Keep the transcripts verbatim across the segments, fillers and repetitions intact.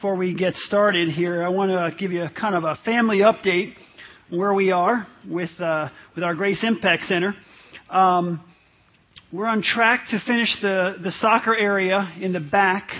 Before we get started here, I want to give you a kind of a family update where we are with uh, with our Grace Impact Center. Um, we're on track to finish the, the soccer area in the back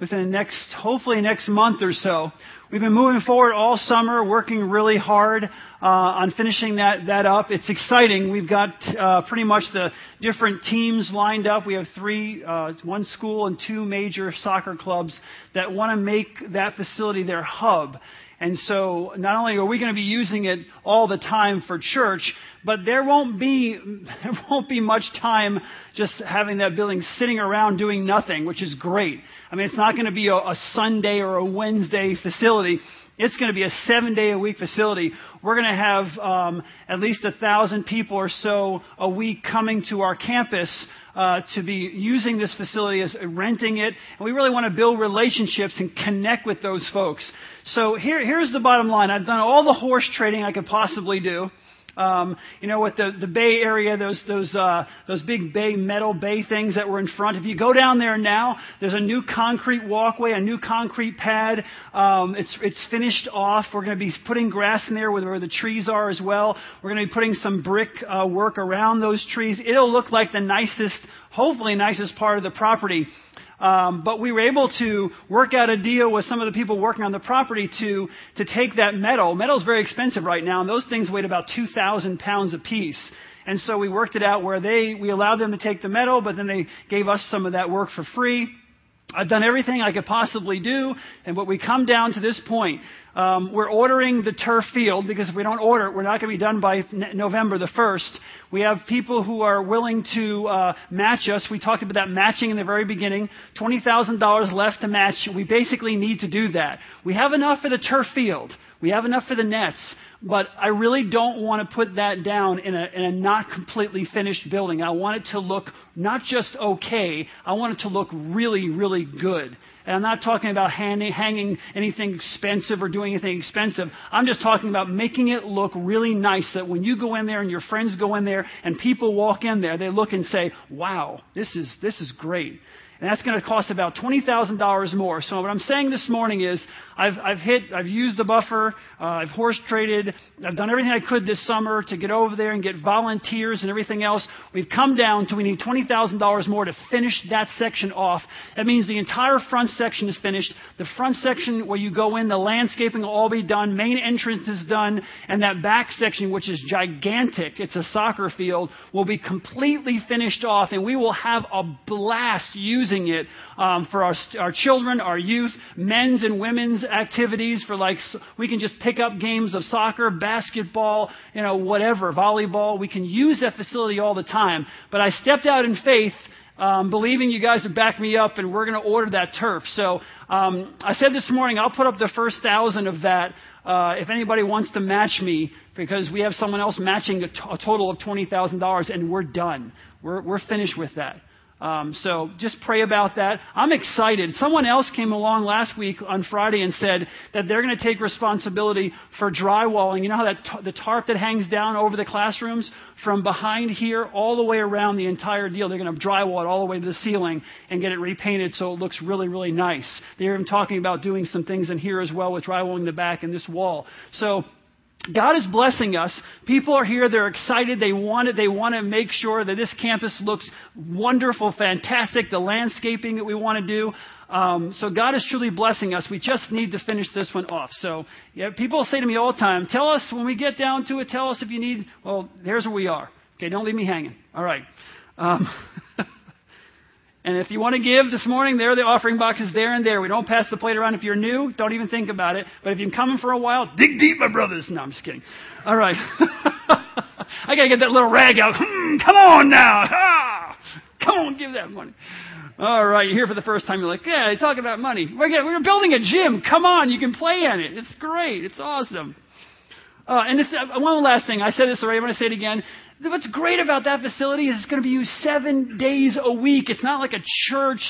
within the next, hopefully next month or so. We've been moving forward all summer, working really hard uh, on finishing that, that up. It's exciting. We've got uh, pretty much the different teams lined up. We have three, uh, one school and two major soccer clubs that want to make that facility their hub. And so not only are we going to be using it all the time for church, but there won't be there won't be much time just having that building sitting around doing nothing, which is great. I mean, it's not going to be a, a Sunday or a Wednesday facility. It's going to be a seven-day-a-week facility. We're going to have um, at least one thousand people or so a week coming to our campus uh, to be using this facility, as renting it. And we really want to build relationships and connect with those folks. So here, here's the bottom line. I've done all the horse trading I could possibly do. Um, you know, with the, the Bay Area, those those uh, those big bay metal bay things that were in front. If you go down there now, there's a new concrete walkway, a new concrete pad. Um, it's it's finished off. We're going to be putting grass in there where, where the trees are as well. We're going to be putting some brick uh, work around those trees. It'll look like the nicest, hopefully nicest part of the property. Um, but we were able to work out a deal with some of the people working on the property to to take that metal. Metal's very expensive right now, and those things weighed about two thousand pounds apiece. And so we worked it out where they we allowed them to take the metal, but then they gave us some of that work for free. I've done everything I could possibly do, and but we come down to this point. Um, we're ordering the turf field, because if we don't order it, we're not going to be done by November the first. We have people who are willing to uh, match us. We talked about that matching in the very beginning. twenty thousand dollars left to match. We basically need to do that. We have enough for the turf field. We have enough for the nets. But I really don't want to put that down in a, in a not completely finished building. I want it to look not just okay. I want it to look really, really good. And I'm not talking about hand, hanging anything expensive or doing anything expensive. I'm just talking about making it look really nice, that when you go in there and your friends go in there and people walk in there, they look and say, wow, this is this is great. And that's going to cost about twenty thousand dollars more. So what I'm saying this morning is I've, I've hit, I've used the buffer, uh, I've horse traded, I've done everything I could this summer to get over there and get volunteers and everything else. We've come down to we need twenty thousand dollars more to finish that section off. That means the entire front section is finished. The front section where you go in, the landscaping will all be done, main entrance is done, and that back section, which is gigantic, it's a soccer field, will be completely finished off, and we will have a blast using it um, for our, our children, our youth, men's and women's activities. For like, we can just pick up games of soccer, basketball, you know, whatever, volleyball. We can use that facility all the time. But I stepped out in faith, um, believing you guys would back me up, and we're going to order that turf. So um, I said this morning, I'll put up the first thousand of that uh, if anybody wants to match me, because we have someone else matching a, t- a total of twenty thousand dollars, and we're done. We're, we're finished with that. Um, so just pray about that. I'm excited. Someone else came along last week on Friday and said that they're going to take responsibility for drywalling. You know how that t- the tarp that hangs down over the classrooms from behind here all the way around the entire deal, they're going to drywall it all the way to the ceiling and get it repainted so it looks really, really nice. They're even talking about doing some things in here as well with drywalling the back and this wall. So God is blessing us. People are here. They're excited. They want it. They want to make sure that this campus looks wonderful, fantastic, the landscaping that we want to do. Um, so God is truly blessing us. We just need to finish this one off. So yeah, people say to me all the time, tell us when we get down to it, tell us if you need. Well, here's where we are. Okay, don't leave me hanging. All right. Um, and if you want to give this morning, there are the offering boxes there and there. We don't pass the plate around. If you're new, don't even think about it. But if you've been coming for a while, dig deep, my brothers. No, I'm just kidding. All right. I got to get that little rag out. Hmm, come on now. Ah, come on, give that money. All right, you're here for the first time. You're like, yeah, they talk about money. We're, we're building a gym. Come on, you can play in it. It's great. It's awesome. Uh, and this, uh, one last thing. I said this already. I'm going to say it again. What's great about that facility is it's going to be used seven days a week. It's not like a church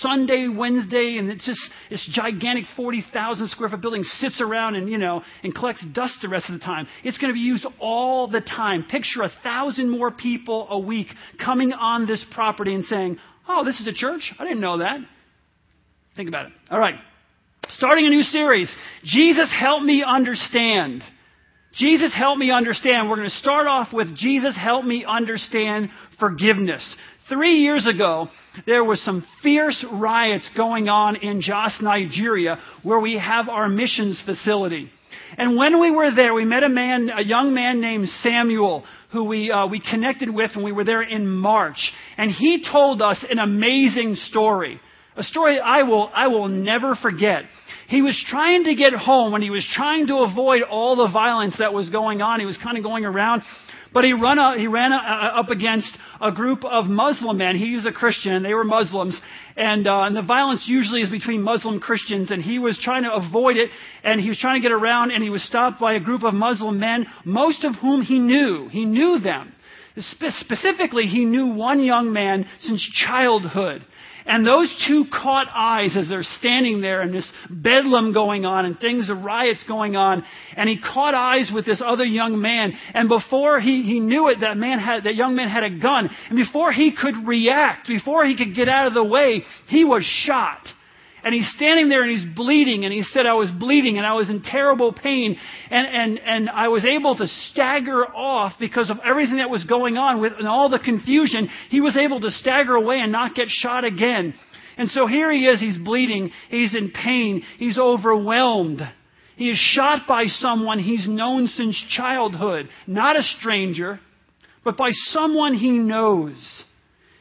Sunday, Wednesday, and it's just this gigantic forty thousand square foot building sits around and, you know, and collects dust the rest of the time. It's going to be used all the time. Picture a thousand more people a week coming on this property and saying, oh, this is a church? I didn't know that. Think about it. All right. starting a new series. Jesus, help me understand. Jesus, help me understand. We're going to start off with Jesus, help me understand forgiveness. Three years ago, there was some fierce riots going on in Jos, Nigeria, where we have our missions facility. And when we were there, we met a man, a young man named Samuel, who we uh, we connected with when we were there in March. And he told us an amazing story, a story I will I will never forget. He was trying to get home, and he was trying to avoid all the violence that was going on. He was kind of going around, but he run up, he ran up against a group of Muslim men. He was a Christian, and they were Muslims, and, uh, and the violence usually is between Muslim Christians, and he was trying to avoid it, and he was trying to get around, and he was stopped by a group of Muslim men, most of whom he knew. He knew them. Spe- specifically, he knew one young man since childhood. And those two caught eyes as they're standing there and this bedlam going on and things, the riots going on. And he caught eyes with this other young man. And before he, he knew it, that man had, that young man had a gun. And before he could react, before he could get out of the way, he was shot. And he's standing there and he's bleeding. And he said, I was bleeding and I was in terrible pain. And, and, and I was able to stagger off because of everything that was going on with and all the confusion. He was able to stagger away and not get shot again. And so here he is. He's bleeding. He's in pain. He's overwhelmed. He is shot by someone he's known since childhood. Not a stranger, but by someone he knows.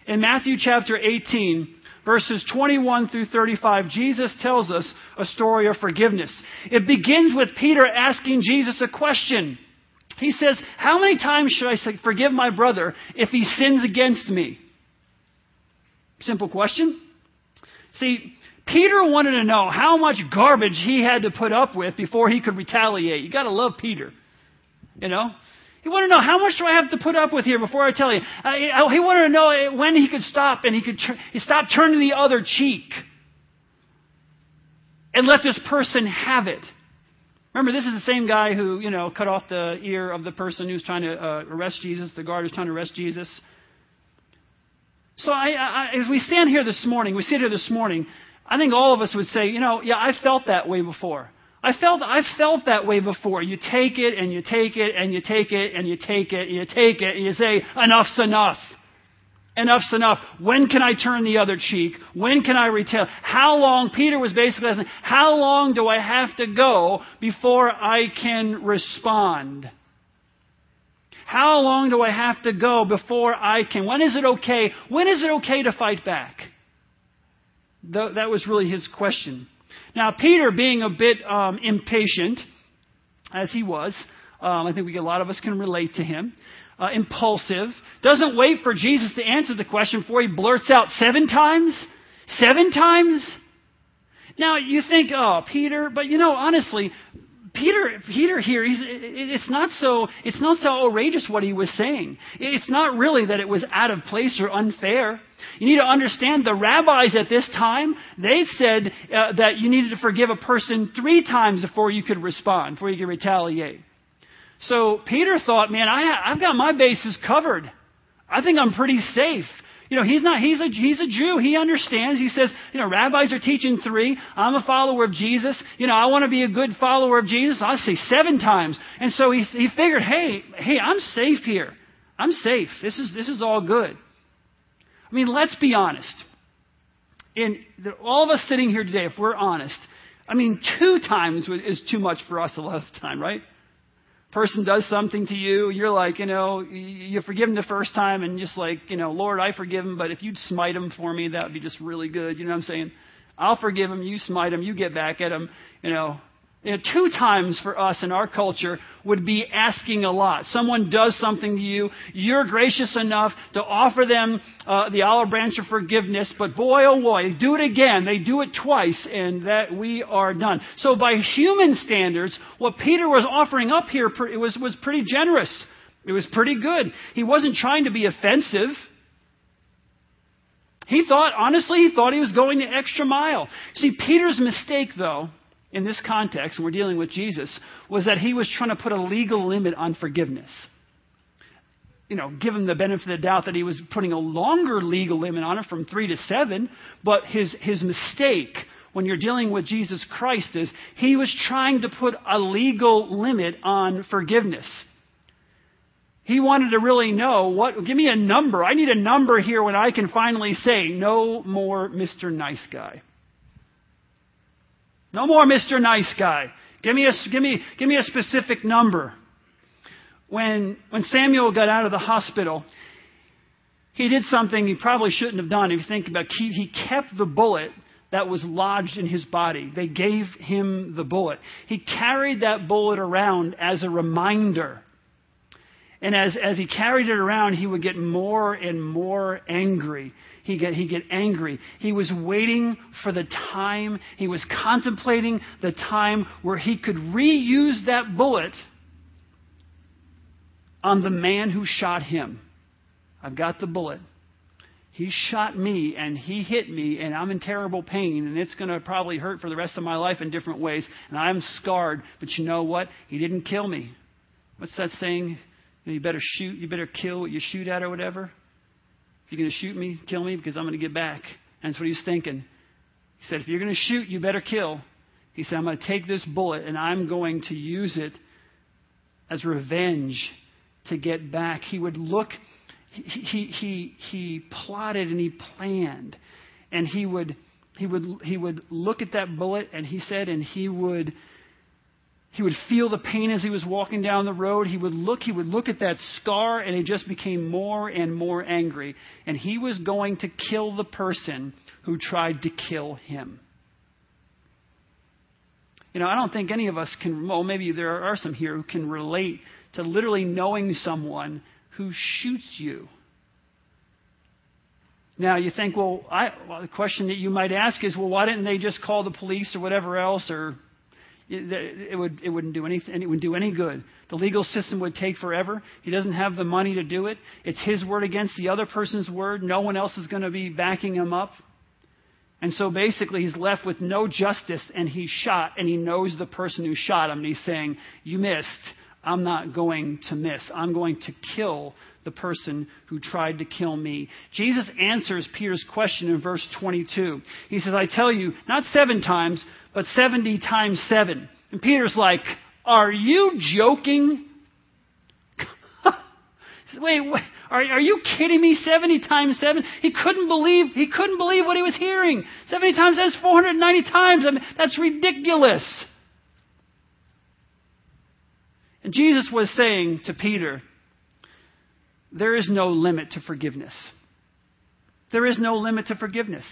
In Matthew chapter eighteen, verses twenty-one through thirty-five, Jesus tells us a story of forgiveness. It begins with Peter asking Jesus a question. He says, how many times should I forgive my brother if he sins against me? Simple question. See, Peter wanted to know how much garbage he had to put up with before he could retaliate. You got to love Peter, you know. He wanted to know, how much do I have to put up with here before I tell you? Uh, he wanted to know when he could stop, and he could tr- he stop turning the other cheek and let this person have it. Remember, this is the same guy who, you know, cut off the ear of the person who's trying to uh, arrest Jesus, the guard who's trying to arrest Jesus. So I, I, as we stand here this morning, we sit here this morning, I think all of us would say, you know, yeah, I felt that way before. I felt I felt that way before. You take it and you take it and you take it and you take it and you take it and you say, enough's enough. Enough's enough. When can I turn the other cheek? When can I retaliate? How long? Peter was basically asking, how long do I have to go before I can respond? How long do I have to go before I can? When is it okay? When is it okay to fight back? That was really his question. Now, Peter, being a bit um, impatient, as he was, um, I think we, a lot of us can relate to him, uh, impulsive, doesn't wait for Jesus to answer the question before he blurts out seven times? Seven times? Now, you think, oh, Peter, but you know, honestly, Peter, Peter here, he's, it's not so, it's not so outrageous what he was saying. It's not really that it was out of place or unfair. You need to understand the rabbis at this time, they said uh, that you needed to forgive a person three times before you could respond, before you could retaliate. So Peter thought, man, I ha- I've got my bases covered. I think I'm pretty safe. You know, he's not, he's a, he's a Jew. He understands. He says, you know, rabbis are teaching three. I'm a follower of Jesus. You know, I want to be a good follower of Jesus. I'll say seven times. And so he, he figured, hey, hey, I'm safe here. I'm safe. This is, this is all good. I mean, let's be honest. In the, all of us sitting here today, if we're honest, I mean, two times is too much for us a lot of the time, right? Person does something to you, you're like, you know, you forgive him the first time and just like, you know, Lord, I forgive him, but if you'd smite him for me, that would be just really good. You know what I'm saying? I'll forgive him, you smite him, you get back at him, you know. You know, two times for us in our culture would be asking a lot. Someone does something to you, you're gracious enough to offer them uh, the olive branch of forgiveness, but boy, oh boy, they do it again, they do it twice, and that we are done. So by human standards, what Peter was offering up here it was, was pretty generous. It was pretty good. He wasn't trying to be offensive. He thought, honestly, he thought he was going the extra mile. See, Peter's mistake, though, in this context, and we're dealing with Jesus, was that he was trying to put a legal limit on forgiveness. You know, give him the benefit of the doubt that he was putting a longer legal limit on it from three to seven, but his, his mistake when you're dealing with Jesus Christ is he was trying to put a legal limit on forgiveness. He wanted to really know what, give me a number. I need a number here when I can finally say, no more Mister Nice Guy. No more Mister Nice Guy. Give me a, give me, give me a specific number. When, when Samuel got out of the hospital, he did something he probably shouldn't have done. If you think about it, he kept the bullet that was lodged in his body. They gave him the bullet. He carried that bullet around as a reminder. And as, as he carried it around, he would get more and more angry. He get, he get angry. He was waiting for the time. He was contemplating the time where he could reuse that bullet on the man who shot him. I've got the bullet. He shot me and he hit me and I'm in terrible pain and it's going to probably hurt for the rest of my life in different ways. And I'm scarred. But you know what? He didn't kill me. What's that saying? You better shoot, you better kill what you shoot at or whatever. If you're going to shoot me, kill me because I'm going to get back. And that's what he's thinking. He said, if you're going to shoot, you better kill. He said, I'm going to take this bullet and I'm going to use it as revenge to get back. He would look, he, he, he, he plotted and he planned. And he would, he would, he would look at that bullet and he said, and he would He would feel the pain as he was walking down the road. He would look, he would look at that scar, and he just became more and more angry. And he was going to kill the person who tried to kill him. You know, I don't think any of us can, well, maybe there are some here who can relate to literally knowing someone who shoots you. Now, you think, well, I, well, the question that you might ask is, well, why didn't they just call the police or whatever else, or... It, would, it wouldn't do anything, and it wouldn't do any good. The legal system would take forever. He doesn't have the money to do it. It's his word against the other person's word. No one else is going to be backing him up. And so basically he's left with no justice, and he shot, and he knows the person who shot him. And he's saying, you missed. I'm not going to miss. I'm going to kill the person who tried to kill me. Jesus answers Peter's question in verse twenty-two. He says, I tell you, not seven times, but seventy times seven. And Peter's like, are you joking? wait, wait are, are you kidding me? seventy times seven? He couldn't believe, he couldn't believe what he was hearing. seventy times seven is four hundred ninety times. I mean, that's ridiculous. And Jesus was saying to Peter, there is no limit to forgiveness. There is no limit to forgiveness.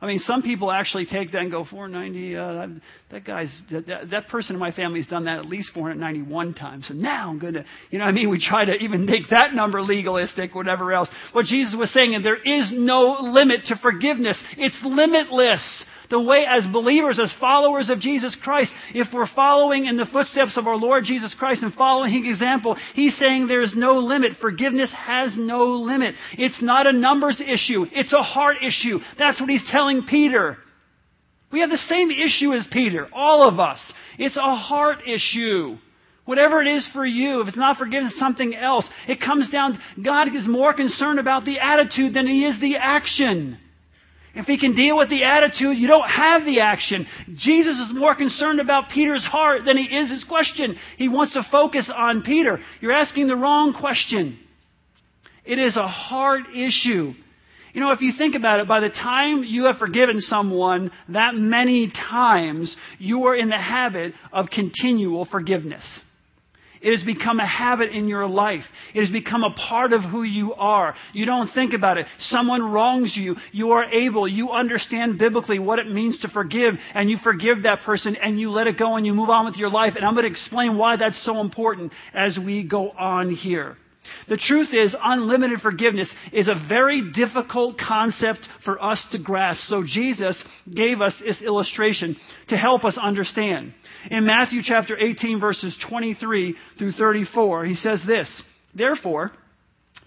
I mean, some people actually take that and go, four ninety, uh, that guy's, that, that person in my family's done that at least four hundred ninety-one times. So now I'm going to, you know what I mean? We try to even make that number legalistic, whatever else. What Jesus was saying, and there is no limit to forgiveness. It's limitless. The way as believers, as followers of Jesus Christ, if we're following in the footsteps of our Lord Jesus Christ and following his example, he's saying there is no limit. Forgiveness has no limit. It's not a numbers issue. It's a heart issue. That's what he's telling Peter. We have the same issue as Peter, all of us. It's a heart issue. Whatever it is for you, if it's not forgiveness, something else. It comes down, God is more concerned about the attitude than he is the action. If he can deal with the attitude, you don't have the action. Jesus is more concerned about Peter's heart than he is his question. He wants to focus on Peter. You're asking the wrong question. It is a hard issue. You know, if you think about it, by the time you have forgiven someone that many times, you are in the habit of continual forgiveness. It has become a habit in your life. It has become a part of who you are. You don't think about it. Someone wrongs you. You are able. You understand biblically what it means to forgive, and you forgive that person, and you let it go, and you move on with your life. And I'm going to explain why that's so important as we go on here. The truth is, unlimited forgiveness is a very difficult concept for us to grasp. So Jesus gave us this illustration to help us understand. In Matthew chapter eighteen, verses twenty-three through thirty-four, he says this, therefore,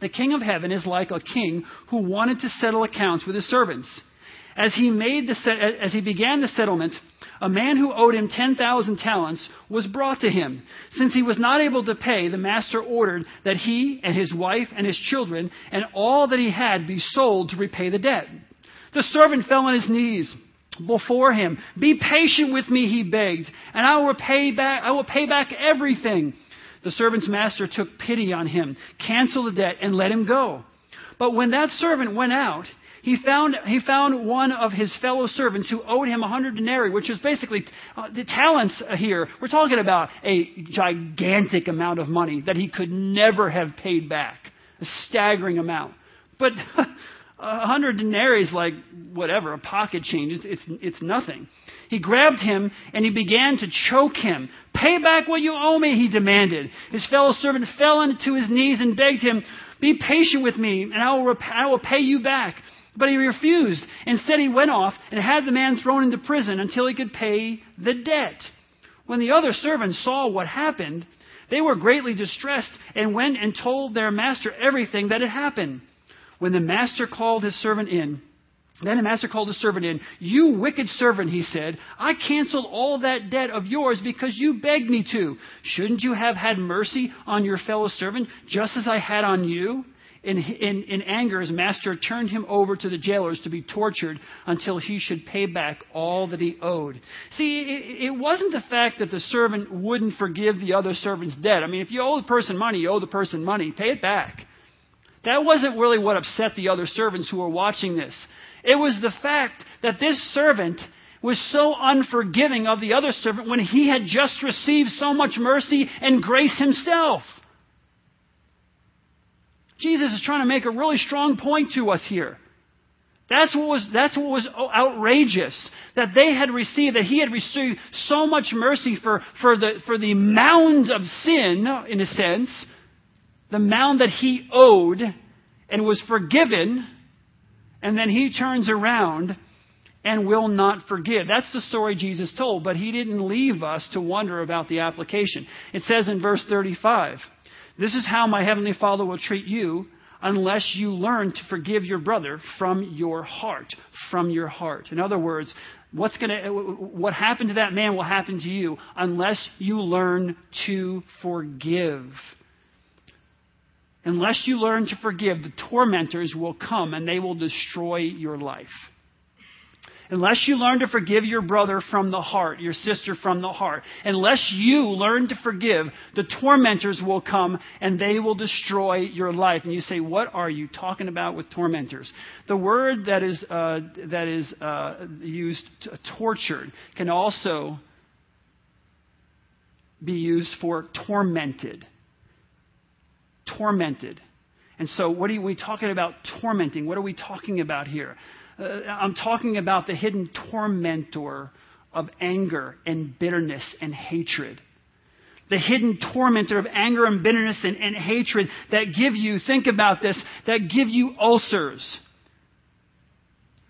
the kingdom of heaven is like a king who wanted to settle accounts with his servants. As he made the set, as he began the settlement, a man who owed him ten thousand talents was brought to him. Since he was not able to pay, the master ordered that he and his wife and his children and all that he had be sold to repay the debt. The servant fell on his knees before him. Be patient with me, he begged, and I will pay back, I will pay back everything. The servant's master took pity on him, canceled the debt, and let him go. But when that servant went out, he found he found one of his fellow servants who owed him a hundred denarii, which is basically uh, the talents here. We're talking about a gigantic amount of money that he could never have paid back, a staggering amount. But a hundred denarii is like whatever, a pocket change. It's, it's it's nothing. He grabbed him and he began to choke him. Pay back what you owe me, he demanded. His fellow servant fell onto his knees and begged him, be patient with me and I will, rep- I will pay you back. But he refused. Instead, he went off and had the man thrown into prison until he could pay the debt. When the other servants saw what happened, they were greatly distressed and went and told their master everything that had happened. When the master called his servant in, then the master called his servant in, you wicked servant, he said, I canceled all that debt of yours because you begged me to. Shouldn't you have had mercy on your fellow servant just as I had on you? In, in, in anger, his master turned him over to the jailers to be tortured until he should pay back all that he owed. See, it, it wasn't the fact that the servant wouldn't forgive the other servant's debt. I mean, if you owe the person money, you owe the person money. Pay it back. That wasn't really what upset the other servants who were watching this. It was the fact that this servant was so unforgiving of the other servant when he had just received so much mercy and grace himself. Jesus is trying to make a really strong point to us here. That's what was, that's what was outrageous, that they had received, that he had received so much mercy for, for the, for the mound of sin, in a sense, the mound that he owed and was forgiven, and then he turns around and will not forgive. That's the story Jesus told, but he didn't leave us to wonder about the application. It says in verse thirty-five, this is how my heavenly Father will treat you unless you learn to forgive your brother from your heart, from your heart. In other words, what's gonna, what happened to that man will happen to you unless you learn to forgive. Unless you learn to forgive, the tormentors will come and they will destroy your life. Unless you learn to forgive your brother from the heart, your sister from the heart, unless you learn to forgive, the tormentors will come and they will destroy your life. And you say, what are you talking about with tormentors? The word that is uh, that is uh, used, to, uh, tortured, can also be used for tormented. Tormented. And so what are we talking about tormenting? What are we talking about here? Uh, I'm talking about the hidden tormentor of anger and bitterness and hatred. The hidden tormentor of anger and bitterness and, and hatred that give you, think about this, that give you ulcers,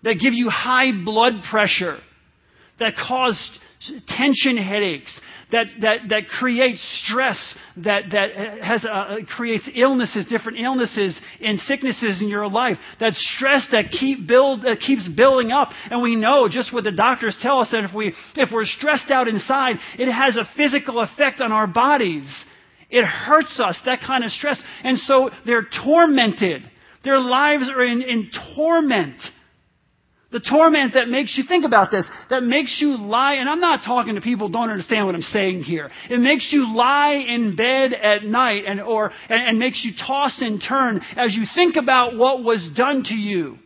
that give you high blood pressure, that cause tension headaches, that, that, that creates stress, that, that has, uh, creates illnesses, different illnesses and sicknesses in your life. That stress that keep build, that keeps building up. And we know just what the doctors tell us, that if we, if we're stressed out inside, it has a physical effect on our bodies. It hurts us, that kind of stress. And so they're tormented. Their lives are in, in torment. The torment that makes you, think about this, that makes you lie, and I'm not talking to people who don't understand what I'm saying here. It makes you lie in bed at night and or and, and makes you toss and turn as you think about what was done to you.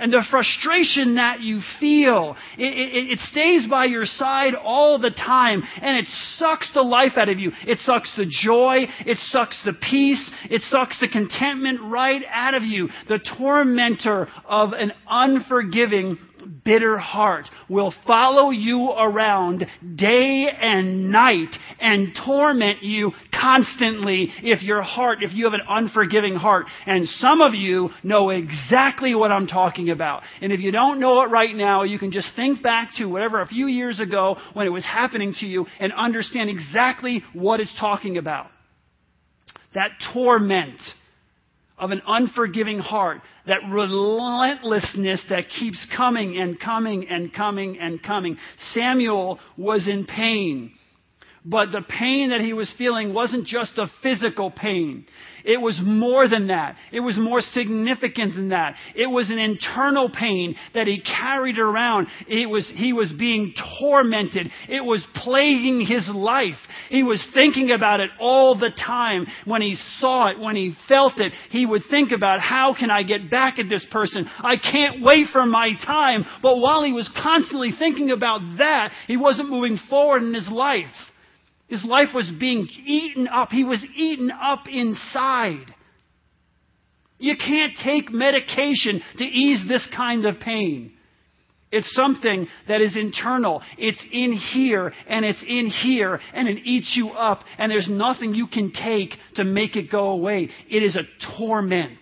And the frustration that you feel, it, it, it stays by your side all the time. And it sucks the life out of you. It sucks the joy. It sucks the peace. It sucks the contentment right out of you. The tormentor of an unforgiving, bitter heart will follow you around day and night and torment you constantly if your heart, if you have an unforgiving heart. And some of you know exactly what I'm talking about. And if you don't know it right now, you can just think back to whatever a few years ago when it was happening to you and understand exactly what it's talking about. That torment of an unforgiving heart, that relentlessness that keeps coming and coming and coming and coming. Samuel was in pain. But the pain that he was feeling wasn't just a physical pain. It was more than that. It was more significant than that. It was an internal pain that he carried around. It was, he was being tormented. It was plaguing his life. He was thinking about it all the time. When he saw it, when he felt it, he would think about, how can I get back at this person? I can't wait for my time. But while he was constantly thinking about that, he wasn't moving forward in his life. His life was being eaten up. He was eaten up inside. You can't take medication to ease this kind of pain. It's something that is internal. It's in here, and it's in here, and it eats you up, and there's nothing you can take to make it go away. It is a torment.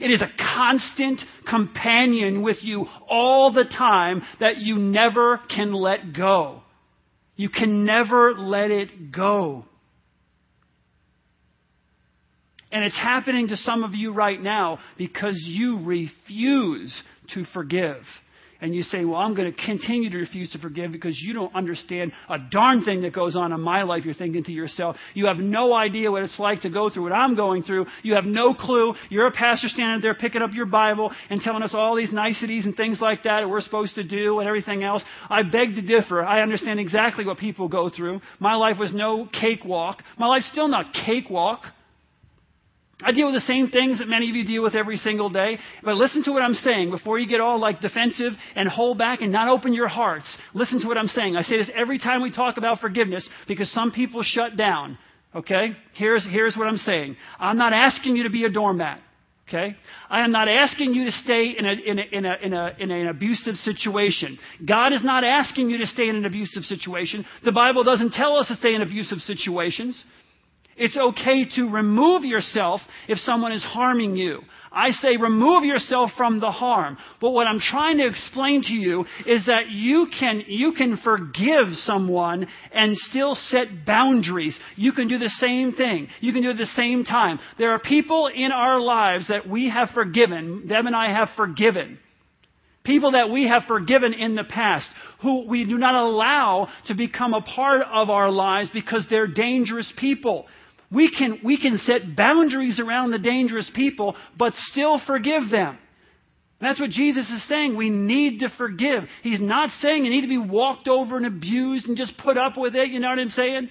It is a constant companion with you all the time that you never can let go. You can never let it go. And it's happening to some of you right now because you refuse to forgive. And you say, well, I'm going to continue to refuse to forgive because you don't understand a darn thing that goes on in my life. You're thinking to yourself, you have no idea what it's like to go through what I'm going through. You have no clue. You're a pastor standing there picking up your Bible and telling us all these niceties and things like that that we're supposed to do and everything else. I beg to differ. I understand exactly what people go through. My life was no cakewalk. My life's still not cakewalk. I deal with the same things that many of you deal with every single day. But listen to what I'm saying before you get all like defensive and hold back and not open your hearts. Listen to what I'm saying. I say this every time we talk about forgiveness because some people shut down. Okay? Here's, here's what I'm saying. I'm not asking you to be a doormat. Okay? I am not asking you to stay in, a, in, a, in, a, in, a, in an abusive situation. God is not asking you to stay in an abusive situation. The Bible doesn't tell us to stay in abusive situations. It's okay to remove yourself if someone is harming you. I say remove yourself from the harm. But what I'm trying to explain to you is that you can, you can forgive someone and still set boundaries. You can do the same thing. You can do it at the same time. There are people in our lives that we have forgiven. Deb and I have forgiven. People that we have forgiven in the past who we do not allow to become a part of our lives because they're dangerous people. We can, we can set boundaries around the dangerous people, but still forgive them. And that's what Jesus is saying. We need to forgive. He's not saying you need to be walked over and abused and just put up with it. You know what I'm saying?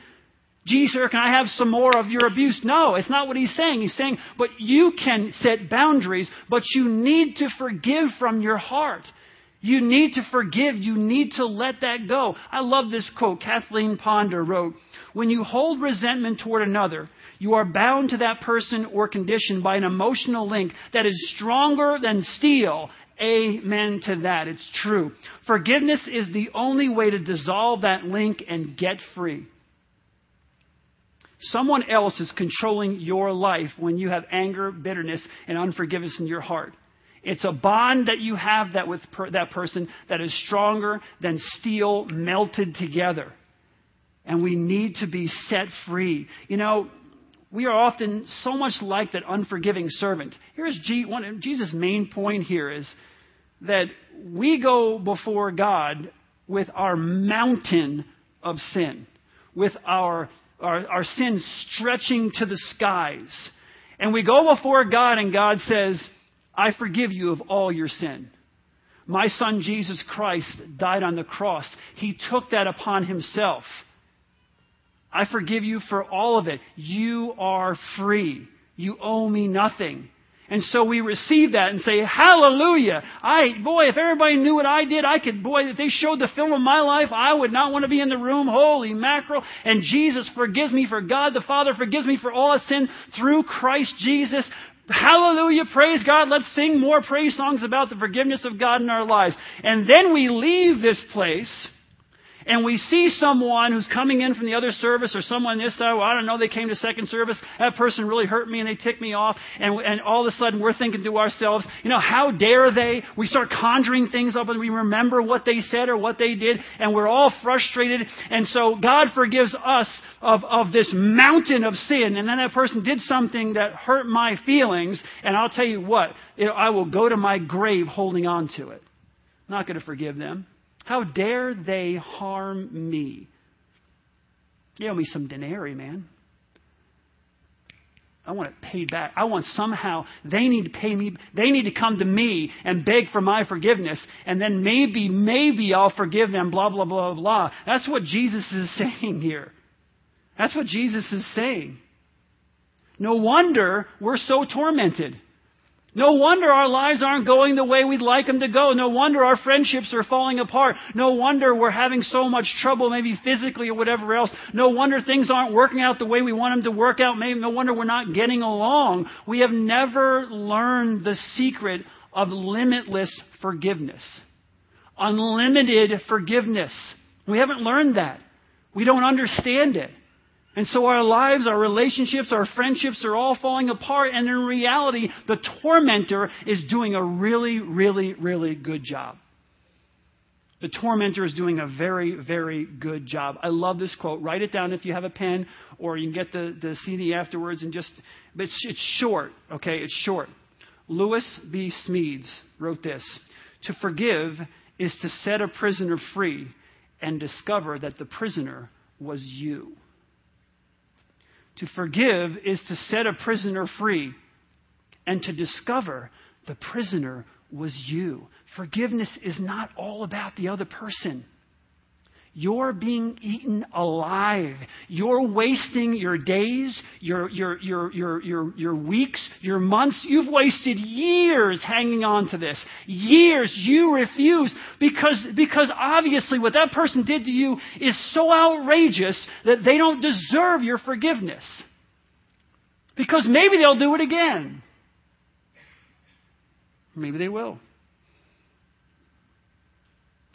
Gee, sir, can I have some more of your abuse? No, it's not what he's saying. He's saying, but you can set boundaries, but you need to forgive from your heart. You need to forgive. You need to let that go. I love this quote. Kathleen Ponder wrote, "When you hold resentment toward another, you are bound to that person or condition by an emotional link that is stronger than steel." Amen to that. It's true. Forgiveness is the only way to dissolve that link and get free. Someone else is controlling your life when you have anger, bitterness, and unforgiveness in your heart. It's a bond that you have that with per, that person that is stronger than steel melted together. And we need to be set free. You know, we are often so much like that unforgiving servant. Here's G, one, Jesus' main point here is that we go before God with our mountain of sin, with our Our, our sin stretching to the skies. And we go before God and God says, I forgive you of all your sin. My son Jesus Christ died on the cross. He took that upon himself. I forgive you for all of it. You are free. You owe me nothing. And so we receive that and say, hallelujah. I, boy, if everybody knew what I did, I could, boy, if they showed the film of my life, I would not want to be in the room. Holy mackerel. And Jesus forgives me for God the Father forgives me for all sin through Christ Jesus. Hallelujah. Praise God. Let's sing more praise songs about the forgiveness of God in our lives. And then we leave this place. And we see someone who's coming in from the other service or someone this side, well, I don't know, they came to second service, that person really hurt me and they ticked me off. And, and all of a sudden we're thinking to ourselves, you know, how dare they? We start conjuring things up and we remember what they said or what they did and we're all frustrated. And so God forgives us of, of this mountain of sin. And then that person did something that hurt my feelings. And I'll tell you what, you know, I will go to my grave holding on to it. I'm not going to forgive them. How dare they harm me? You owe me some denarii, man. I want it paid back. I want somehow, they need to pay me, they need to come to me and beg for my forgiveness, and then maybe, maybe I'll forgive them, blah, blah, blah, blah. That's what Jesus is saying here. That's what Jesus is saying. No wonder we're so tormented. No wonder our lives aren't going the way we'd like them to go. No wonder our friendships are falling apart. No wonder we're having so much trouble, maybe physically or whatever else. No wonder things aren't working out the way we want them to work out. Maybe no wonder we're not getting along. We have never learned the secret of limitless forgiveness. Unlimited forgiveness. We haven't learned that. We don't understand it. And so our lives, our relationships, our friendships are all falling apart. And in reality, the tormentor is doing a really, really, really good job. The tormentor is doing a very, very good job. I love this quote. Write it down if you have a pen, or you can get the, the C D afterwards. And just, but it's, it's short, okay? It's short. Lewis B. Smedes wrote this. To forgive is to set a prisoner free and discover that the prisoner was you. To forgive is to set a prisoner free and to discover the prisoner was you. Forgiveness is not all about the other person. You're being eaten alive. You're wasting your days, your, your, your, your, your, your weeks, your months. You've wasted years hanging on to this. Years you refuse because, because obviously what that person did to you is so outrageous that they don't deserve your forgiveness. Because maybe they'll do it again. Maybe they will.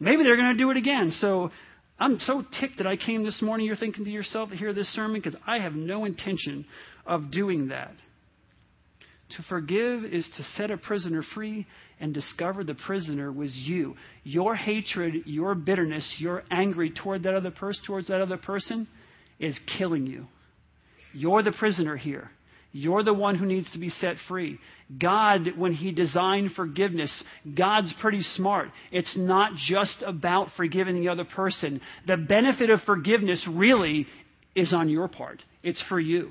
Maybe they're going to do it again. So I'm so ticked that I came this morning. You're thinking to yourself to hear this sermon because I have no intention of doing that. To forgive is to set a prisoner free and discover the prisoner was you. Your hatred, your bitterness, your anger toward that other person, towards that other person is killing you. You're the prisoner here. You're the one who needs to be set free. God, when He designed forgiveness, God's pretty smart. It's not just about forgiving the other person. The benefit of forgiveness really is on your part. It's for you.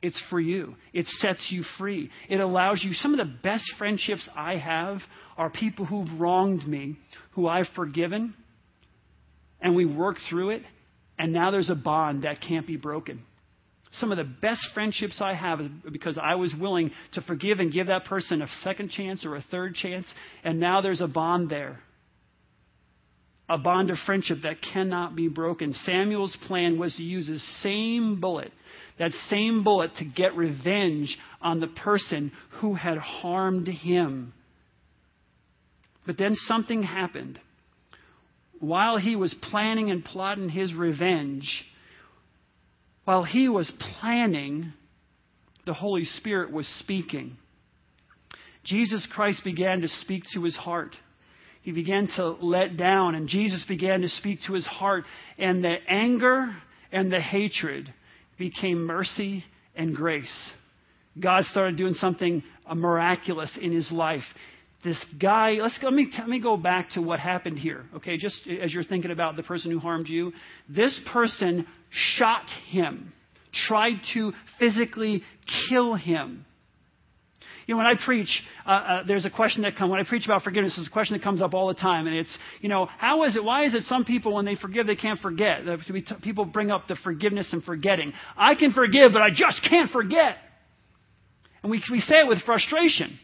It's for you. It sets you free. It allows you. Some of the best friendships I have are people who've wronged me, who I've forgiven, and we work through it, and now there's a bond that can't be broken. Some of the best friendships I have is because I was willing to forgive and give that person a second chance or a third chance, and now there's a bond there. A bond of friendship that cannot be broken. Samuel's plan was to use his same bullet, that same bullet to get revenge on the person who had harmed him. But then something happened. While he was planning and plotting his revenge, While he was planning, the Holy Spirit was speaking. Jesus Christ began to speak to his heart. He began to let down, and Jesus began to speak to his heart. And the anger and the hatred became mercy and grace. God started doing something miraculous in his life. This guy, let's let me let me go back to what happened here. Okay, just as you're thinking about the person who harmed you, this person shot him, tried to physically kill him. You know, when I preach, uh, uh, there's a question that comes when I preach about forgiveness. There's a question that comes up all the time, and it's, you know, how is it? Why is it some people when they forgive they can't forget? People bring up the forgiveness and forgetting. I can forgive, but I just can't forget. And we we say it with frustration.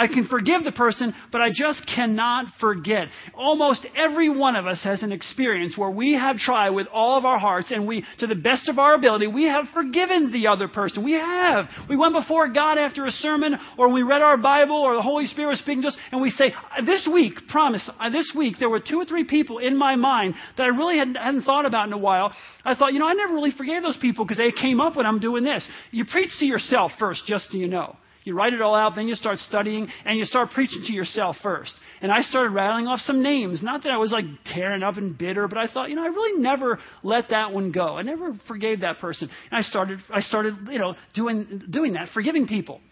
I can forgive the person, but I just cannot forget. Almost every one of us has an experience where we have tried with all of our hearts and we, to the best of our ability, we have forgiven the other person. We have. We went before God after a sermon, or we read our Bible, or the Holy Spirit was speaking to us, and we say, this week, promise, this week, there were two or three people in my mind that I really hadn't, hadn't thought about in a while. I thought, you know, I never really forgave those people because they came up when I'm doing this. You preach to yourself first, just so you know. You write it all out, then you start studying, and you start preaching to yourself first. And I started rattling off some names. Not that I was like tearing up and bitter, but I thought, you know, I really never let that one go. I never forgave that person. And I started, I started, you know, doing doing that, forgiving people.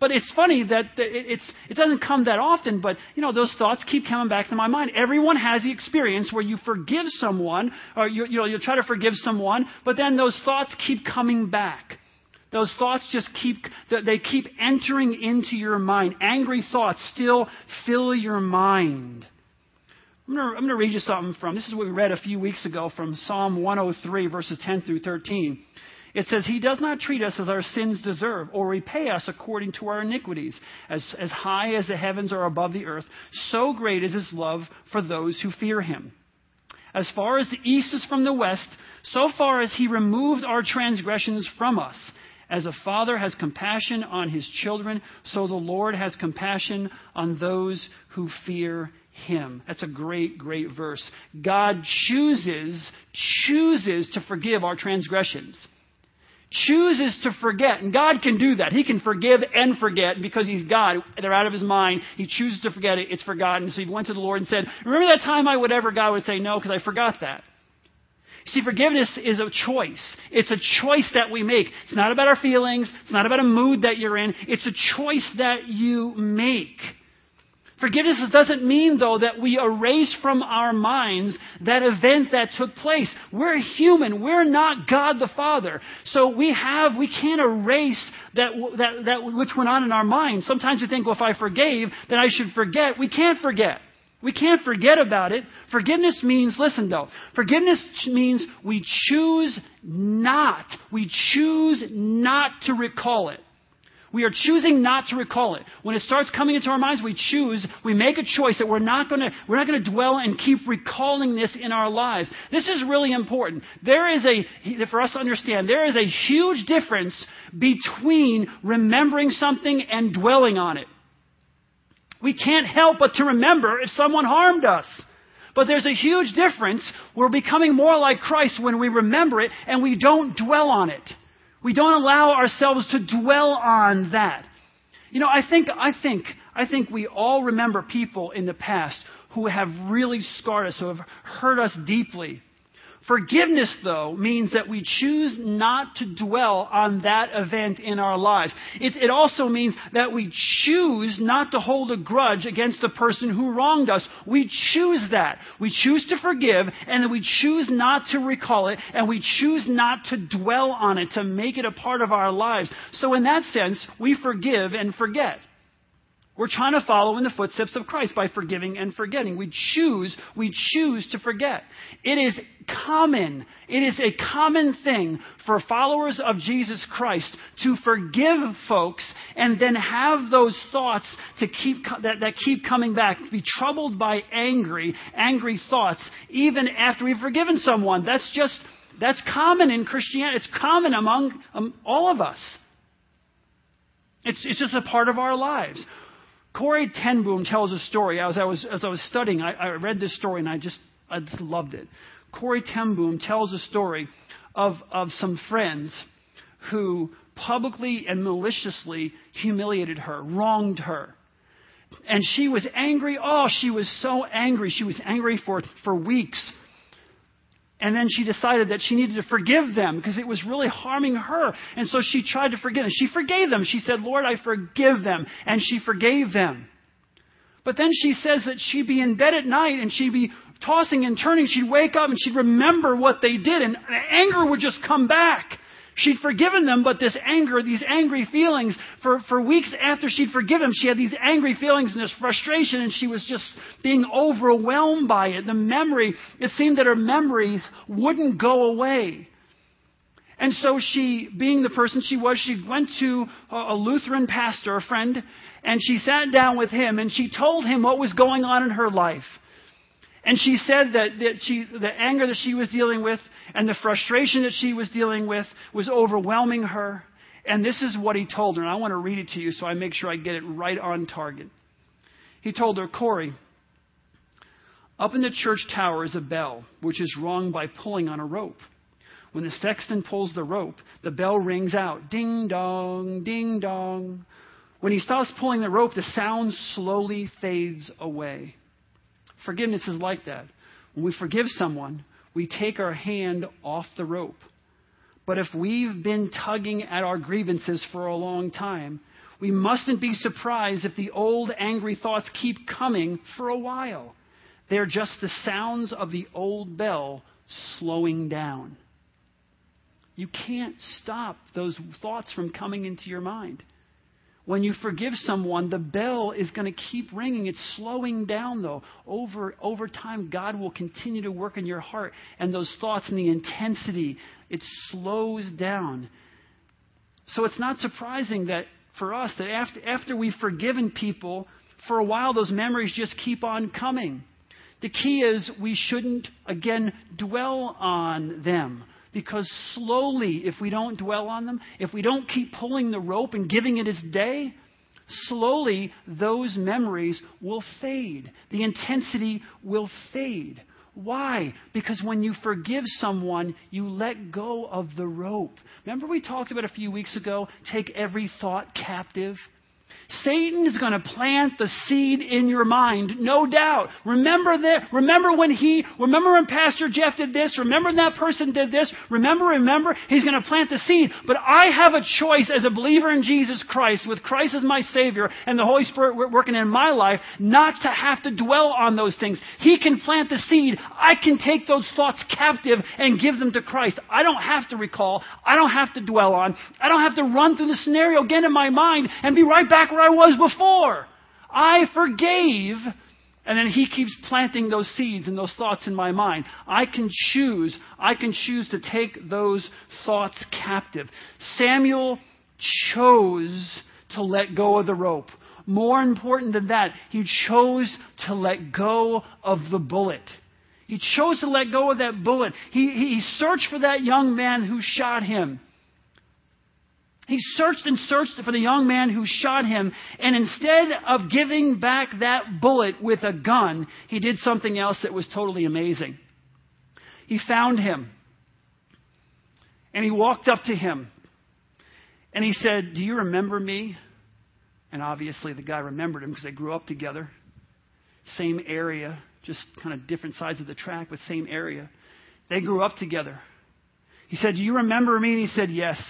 But it's funny that it's, it doesn't come that often, but, you know, those thoughts keep coming back to my mind. Everyone has the experience where you forgive someone, or you, you know, you try to forgive someone, but then those thoughts keep coming back. Those thoughts just keep, they keep entering into your mind. Angry thoughts still fill your mind. I'm going to, I'm going to read you something from, this is what we read a few weeks ago from Psalm one oh three, verses ten through thirteen. It says, He does not treat us as our sins deserve or repay us according to our iniquities. As, as high as the heavens are above the earth, so great is His love for those who fear Him. As far as the east is from the west, so far as He removed our transgressions from us. As a father has compassion on his children, so the Lord has compassion on those who fear Him. That's a great, great verse. God chooses, chooses to forgive our transgressions. Chooses to forget, and God can do that. He can forgive and forget because He's God. They're out of His mind. He chooses to forget it. It's forgotten. So He went to the Lord and said, remember that time I would ever, God would say no because I forgot that. See, forgiveness is a choice. It's a choice that we make. It's not about our feelings. It's not about a mood that you're in. It's a choice that you make. Forgiveness doesn't mean, though, that we erase from our minds that event that took place. We're human. We're not God the Father. So we have, we can't erase that, that, that which went on in our mind. Sometimes you think, well, if I forgave, then I should forget. We can't forget. We can't forget about it. Forgiveness means, listen, though, forgiveness means we choose not. We choose not to recall it. We are choosing not to recall it. When it starts coming into our minds, we choose, we make a choice that we're not going to, we're not going to dwell and keep recalling this in our lives. This is really important. There is a, for us to understand, there is a huge difference between remembering something and dwelling on it. We can't help but to remember if someone harmed us. But there's a huge difference. We're becoming more like Christ when we remember it and we don't dwell on it. We don't allow ourselves to dwell on that. You know, I think, I think, I think we all remember people in the past who have really scarred us, who have hurt us deeply. Forgiveness, though, means that we choose not to dwell on that event in our lives. It, it also means that we choose not to hold a grudge against the person who wronged us. We choose that. We choose to forgive, and then we choose not to recall it, and we choose not to dwell on it, to make it a part of our lives. So in that sense, we forgive and forget. We're trying to follow in the footsteps of Christ by forgiving and forgetting. We choose, we choose to forget. It is common, it is a common thing for followers of Jesus Christ to forgive folks and then have those thoughts to keep, that, that keep coming back, be troubled by angry, angry thoughts even after we've forgiven someone. That's just, that's common in Christianity. It's common among um, all of us. It's, it's just a part of our lives. Corrie Ten Boom tells a story. As I was, as I was studying, I, I read this story and I just, I just loved it. Corrie Ten Boom tells a story of, of some friends who publicly and maliciously humiliated her, wronged her. And she was angry. Oh, she was so angry. She was angry for, for weeks. And then she decided that she needed to forgive them because it was really harming her. And so she tried to forgive them. She forgave them. She said, Lord, I forgive them. And she forgave them. But then she says that she'd be in bed at night and she'd be tossing and turning. She'd wake up and she'd remember what they did and anger would just come back. She'd forgiven them, but this anger, these angry feelings, for, for weeks after she'd forgiven them, she had these angry feelings and this frustration, and she was just being overwhelmed by it. The memory, it seemed that her memories wouldn't go away. And so she, being the person she was, she went to a Lutheran pastor, a friend, and she sat down with him, and she told him what was going on in her life. And she said that, that she, the anger that she was dealing with and the frustration that she was dealing with was overwhelming her. And this is what he told her. And I want to read it to you so I make sure I get it right on target. He told her, Corrie, up in the church tower is a bell, which is rung by pulling on a rope. When the sexton pulls the rope, the bell rings out. Ding dong, ding dong. When he stops pulling the rope, the sound slowly fades away. Forgiveness is like that. When we forgive someone, we take our hand off the rope. But if we've been tugging at our grievances for a long time, We mustn't be surprised if the old angry thoughts keep coming for a while. They're just the sounds of the old bell slowing down. You can't stop those thoughts from coming into your mind. When you forgive someone, the bell is going to keep ringing. It's slowing down, though. Over, over time, God will continue to work in your heart. And those thoughts and the intensity, it slows down. So it's not surprising that for us, that after, after we've forgiven people, for a while those memories just keep on coming. The key is we shouldn't, again, dwell on them. Because slowly, if we don't dwell on them, if we don't keep pulling the rope and giving it its day, slowly those memories will fade. The intensity will fade. Why? Because when you forgive someone, you let go of the rope. Remember we talked about a few weeks ago, take every thought captive? Satan is going to plant the seed in your mind, no doubt. Remember that. Remember when he, remember when Pastor Jeff did this. Remember when that person did this. Remember, remember, he's going to plant the seed. But I have a choice as a believer in Jesus Christ, with Christ as my Savior and the Holy Spirit working in my life, not to have to dwell on those things. He can plant the seed. I can take those thoughts captive and give them to Christ. I don't have to recall. I don't have to dwell on. I don't have to run through the scenario again in my mind and be right back where I was before. I forgave, and then he keeps planting those seeds and those thoughts in my mind. I can choose, I can choose to take those thoughts captive. Samuel chose to let go of the rope. More important than that, he chose to let go of the bullet. He chose to let go of that bullet. He, he searched for that young man who shot him. He searched and searched for the young man who shot him, and instead of giving back that bullet with a gun, he did something else that was totally amazing. He found him, and he walked up to him, and he said, "Do you remember me?" And obviously the guy remembered him because they grew up together. Same area, just kind of different sides of the track, but same area. They grew up together. He said, "Do you remember me?" And he said, "Yes.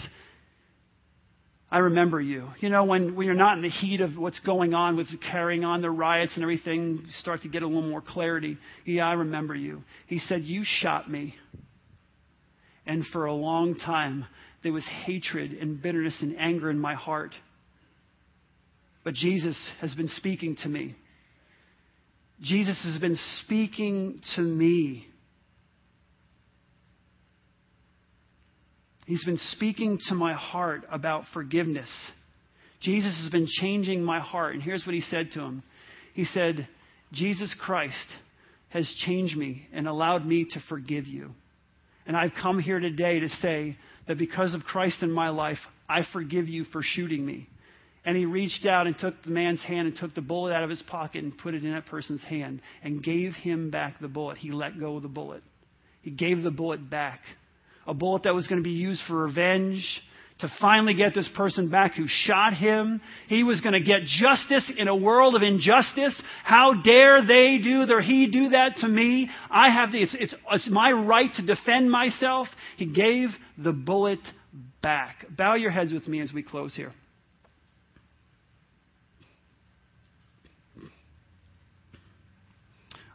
I remember you." You know, when, when you're not in the heat of what's going on with carrying on the riots and everything, you start to get a little more clarity. "Yeah, I remember you." He said, "You shot me." And for a long time, there was hatred and bitterness and anger in my heart. But Jesus has been speaking to me. Jesus has been speaking to me. He's been speaking to my heart about forgiveness. Jesus has been changing my heart. And here's what he said to him. He said, "Jesus Christ has changed me and allowed me to forgive you. And I've come here today to say that because of Christ in my life, I forgive you for shooting me." And he reached out and took the man's hand and took the bullet out of his pocket and put it in that person's hand and gave him back the bullet. He let go of the bullet. He gave the bullet back. A bullet that was going to be used for revenge, to finally get this person back who shot him. He was going to get justice in a world of injustice. How dare they do their, he do that to me? I have the, it's, it's, it's my right to defend myself. He gave the bullet back. Bow your heads with me as we close here.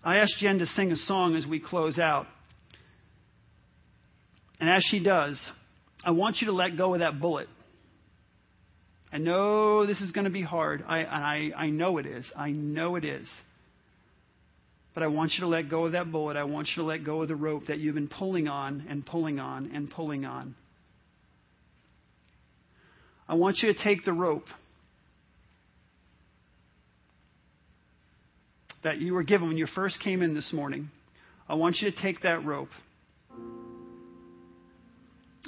I asked Jen to sing a song as we close out. And as she does, I want you to let go of that bullet. I know this is going to be hard. I, and I, I know it is. I know it is. But I want you to let go of that bullet. I want you to let go of the rope that you've been pulling on and pulling on and pulling on. I want you to take the rope that you were given when you first came in this morning. I want you to take that rope.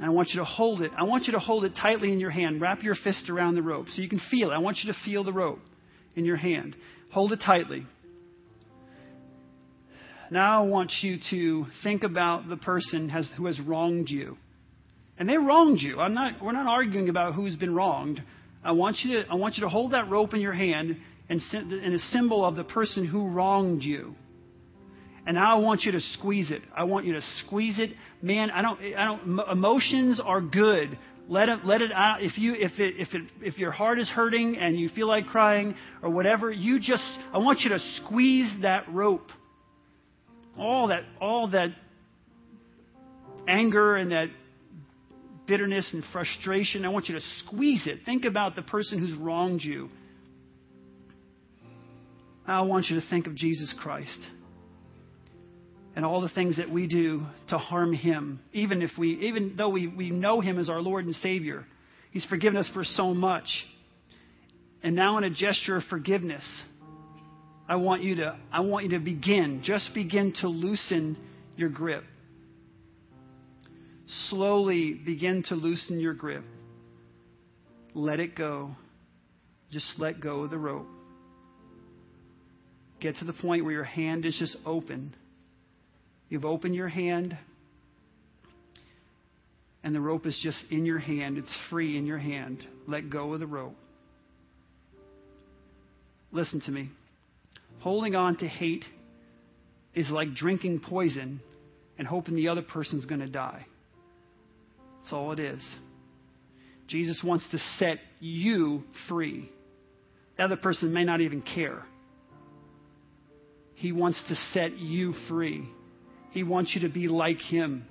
I want you to hold it. I want you to hold it tightly in your hand. Wrap your fist around the rope so you can feel it. I want you to feel the rope in your hand. Hold it tightly. Now I want you to think about the person has, who has wronged you. And they wronged you. I'm not, we're not arguing about who's been wronged. I want you to, I want you to hold that rope in your hand and in a symbol of the person who wronged you. And now I want you to squeeze it. I want you to squeeze it. Man, I don't, I don't, emotions are good. Let it, let it out. If you, if it, if it, if your heart is hurting and you feel like crying or whatever, you just, I want you to squeeze that rope. All that, all that anger and that bitterness and frustration, I want you to squeeze it. Think about the person who's wronged you. I want you to think of Jesus Christ and all the things that we do to harm him, even if we, even though we, we know him as our Lord and Savior. He's forgiven us for so much. And now in a gesture of forgiveness, I want you to, I want you to begin, just begin to loosen your grip. Slowly begin to loosen your grip. Let it go. Just let go of the rope. Get to the point where your hand is just open. You've opened your hand, and the rope is just in your hand. It's free in your hand. Let go of the rope. Listen to me. Holding on to hate is like drinking poison and hoping the other person's going to die. That's all it is. Jesus wants to set you free. The other person may not even care. He wants to set you free. He wants you to be like him.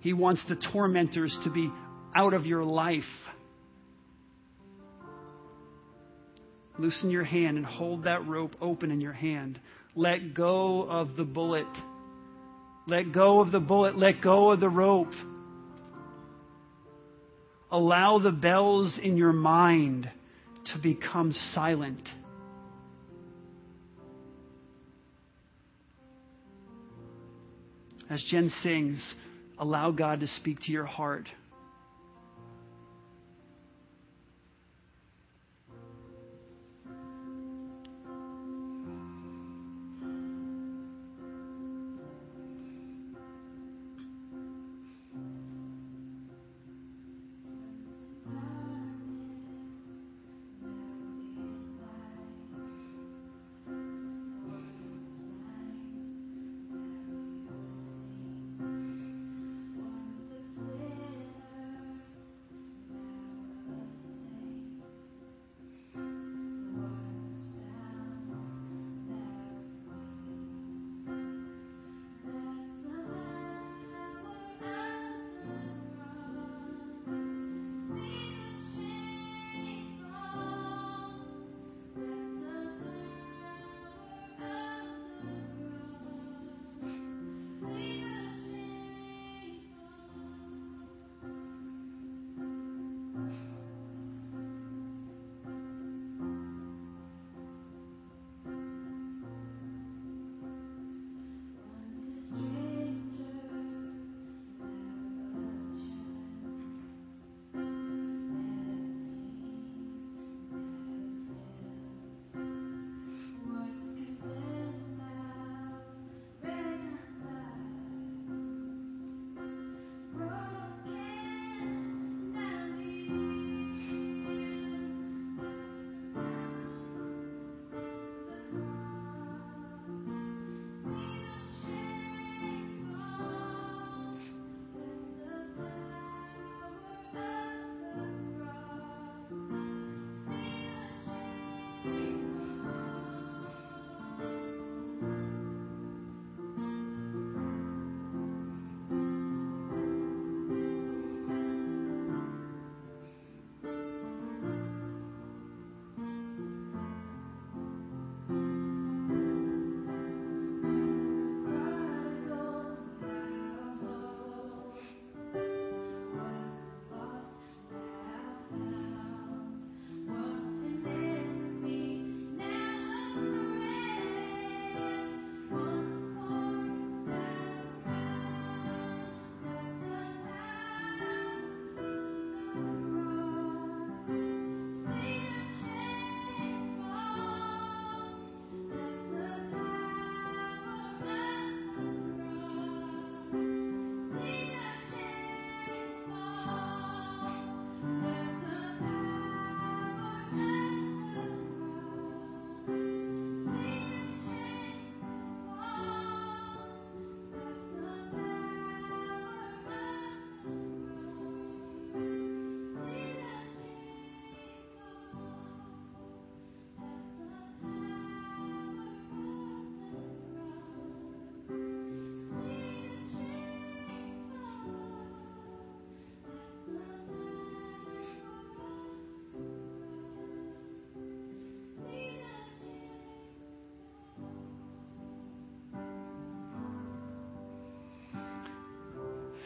He wants the tormentors to be out of your life. Loosen your hand and hold that rope open in your hand. Let go of the bullet. Let go of the bullet. Let go of the rope. Allow the bells in your mind to become silent. As Jen sings, allow God to speak to your heart.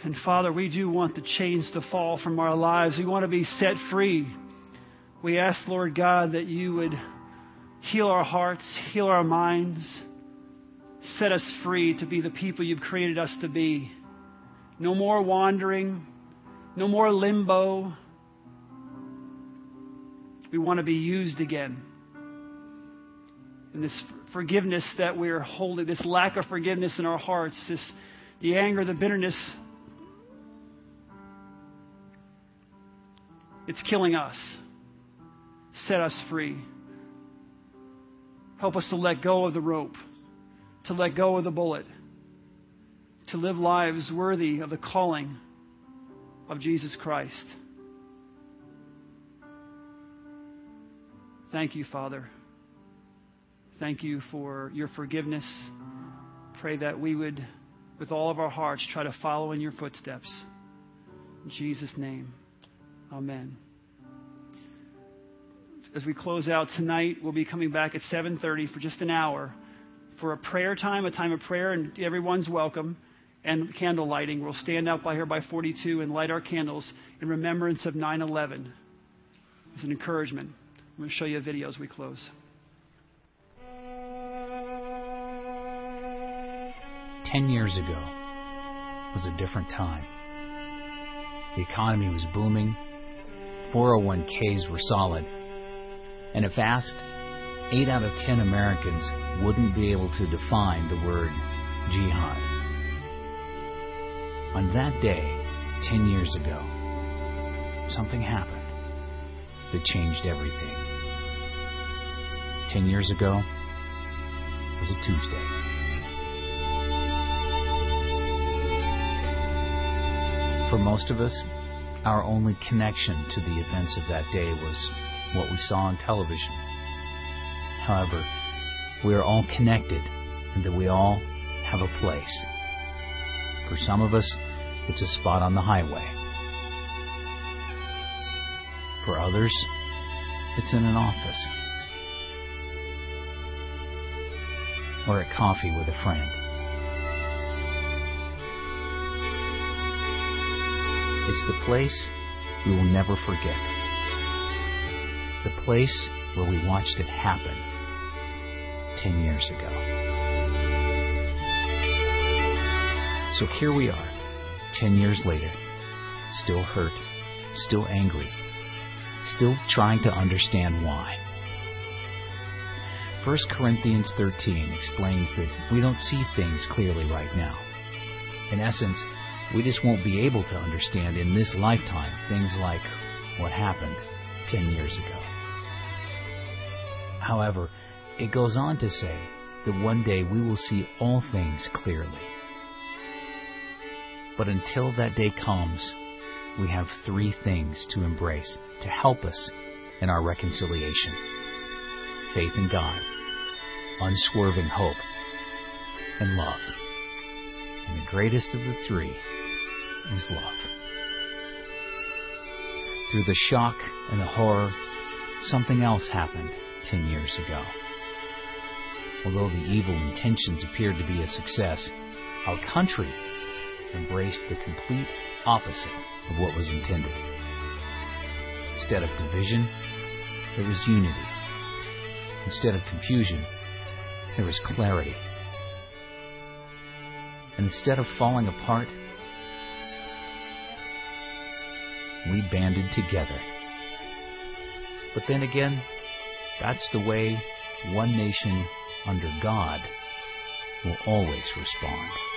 And Father, we do want the chains to fall from our lives. We want to be set free. We ask, Lord God, that you would heal our hearts, heal our minds, set us free to be the people you've created us to be. No more wandering, no more limbo. We want to be used again. And this forgiveness that we're holding, this lack of forgiveness in our hearts, this the anger, the bitterness, it's killing us. Set us free. Help us to let go of the rope, to let go of the bullet, to live lives worthy of the calling of Jesus Christ. Thank you, Father. Thank you for your forgiveness. Pray that we would, with all of our hearts, try to follow in your footsteps. In Jesus' name, amen. As we close out tonight, we'll be coming back at seven thirty for just an hour for a prayer time, a time of prayer, and everyone's welcome, and candle lighting. We'll stand out by here by forty-two and light our candles in remembrance of nine eleven. It's an encouragement. I'm going to show you a video as we close. Ten years ago was a different time. The economy was booming, four oh one k's were solid, and if asked, eight out of ten Americans wouldn't be able to define the word jihad. On that day, ten years ago, something happened that changed everything. Ten years ago was a Tuesday. For most of us, our only connection to the events of that day was what we saw on television. However, we are all connected and that we all have a place. For some of us, it's a spot on the highway. For others, it's in an office or at coffee with a friend. It's the place we will never forget. The place where we watched it happen ten years ago. So here we are, ten years later, still hurt, still angry, still trying to understand why. First Corinthians thirteen explains that we don't see things clearly right now. In essence, we just won't be able to understand in this lifetime things like what happened ten years ago. However, it goes on to say that one day we will see all things clearly. But until that day comes, we have three things to embrace to help us in our reconciliation: faith in God, unswerving hope, and love. And the greatest of the three is love. Through the shock and the horror, something else happened ten years ago. Although the evil intentions appeared to be a success, our country embraced the complete opposite of what was intended. Instead of division, there was unity. Instead of confusion, there was clarity. And instead of falling apart, we banded together. But then again, that's the way one nation under God will always respond.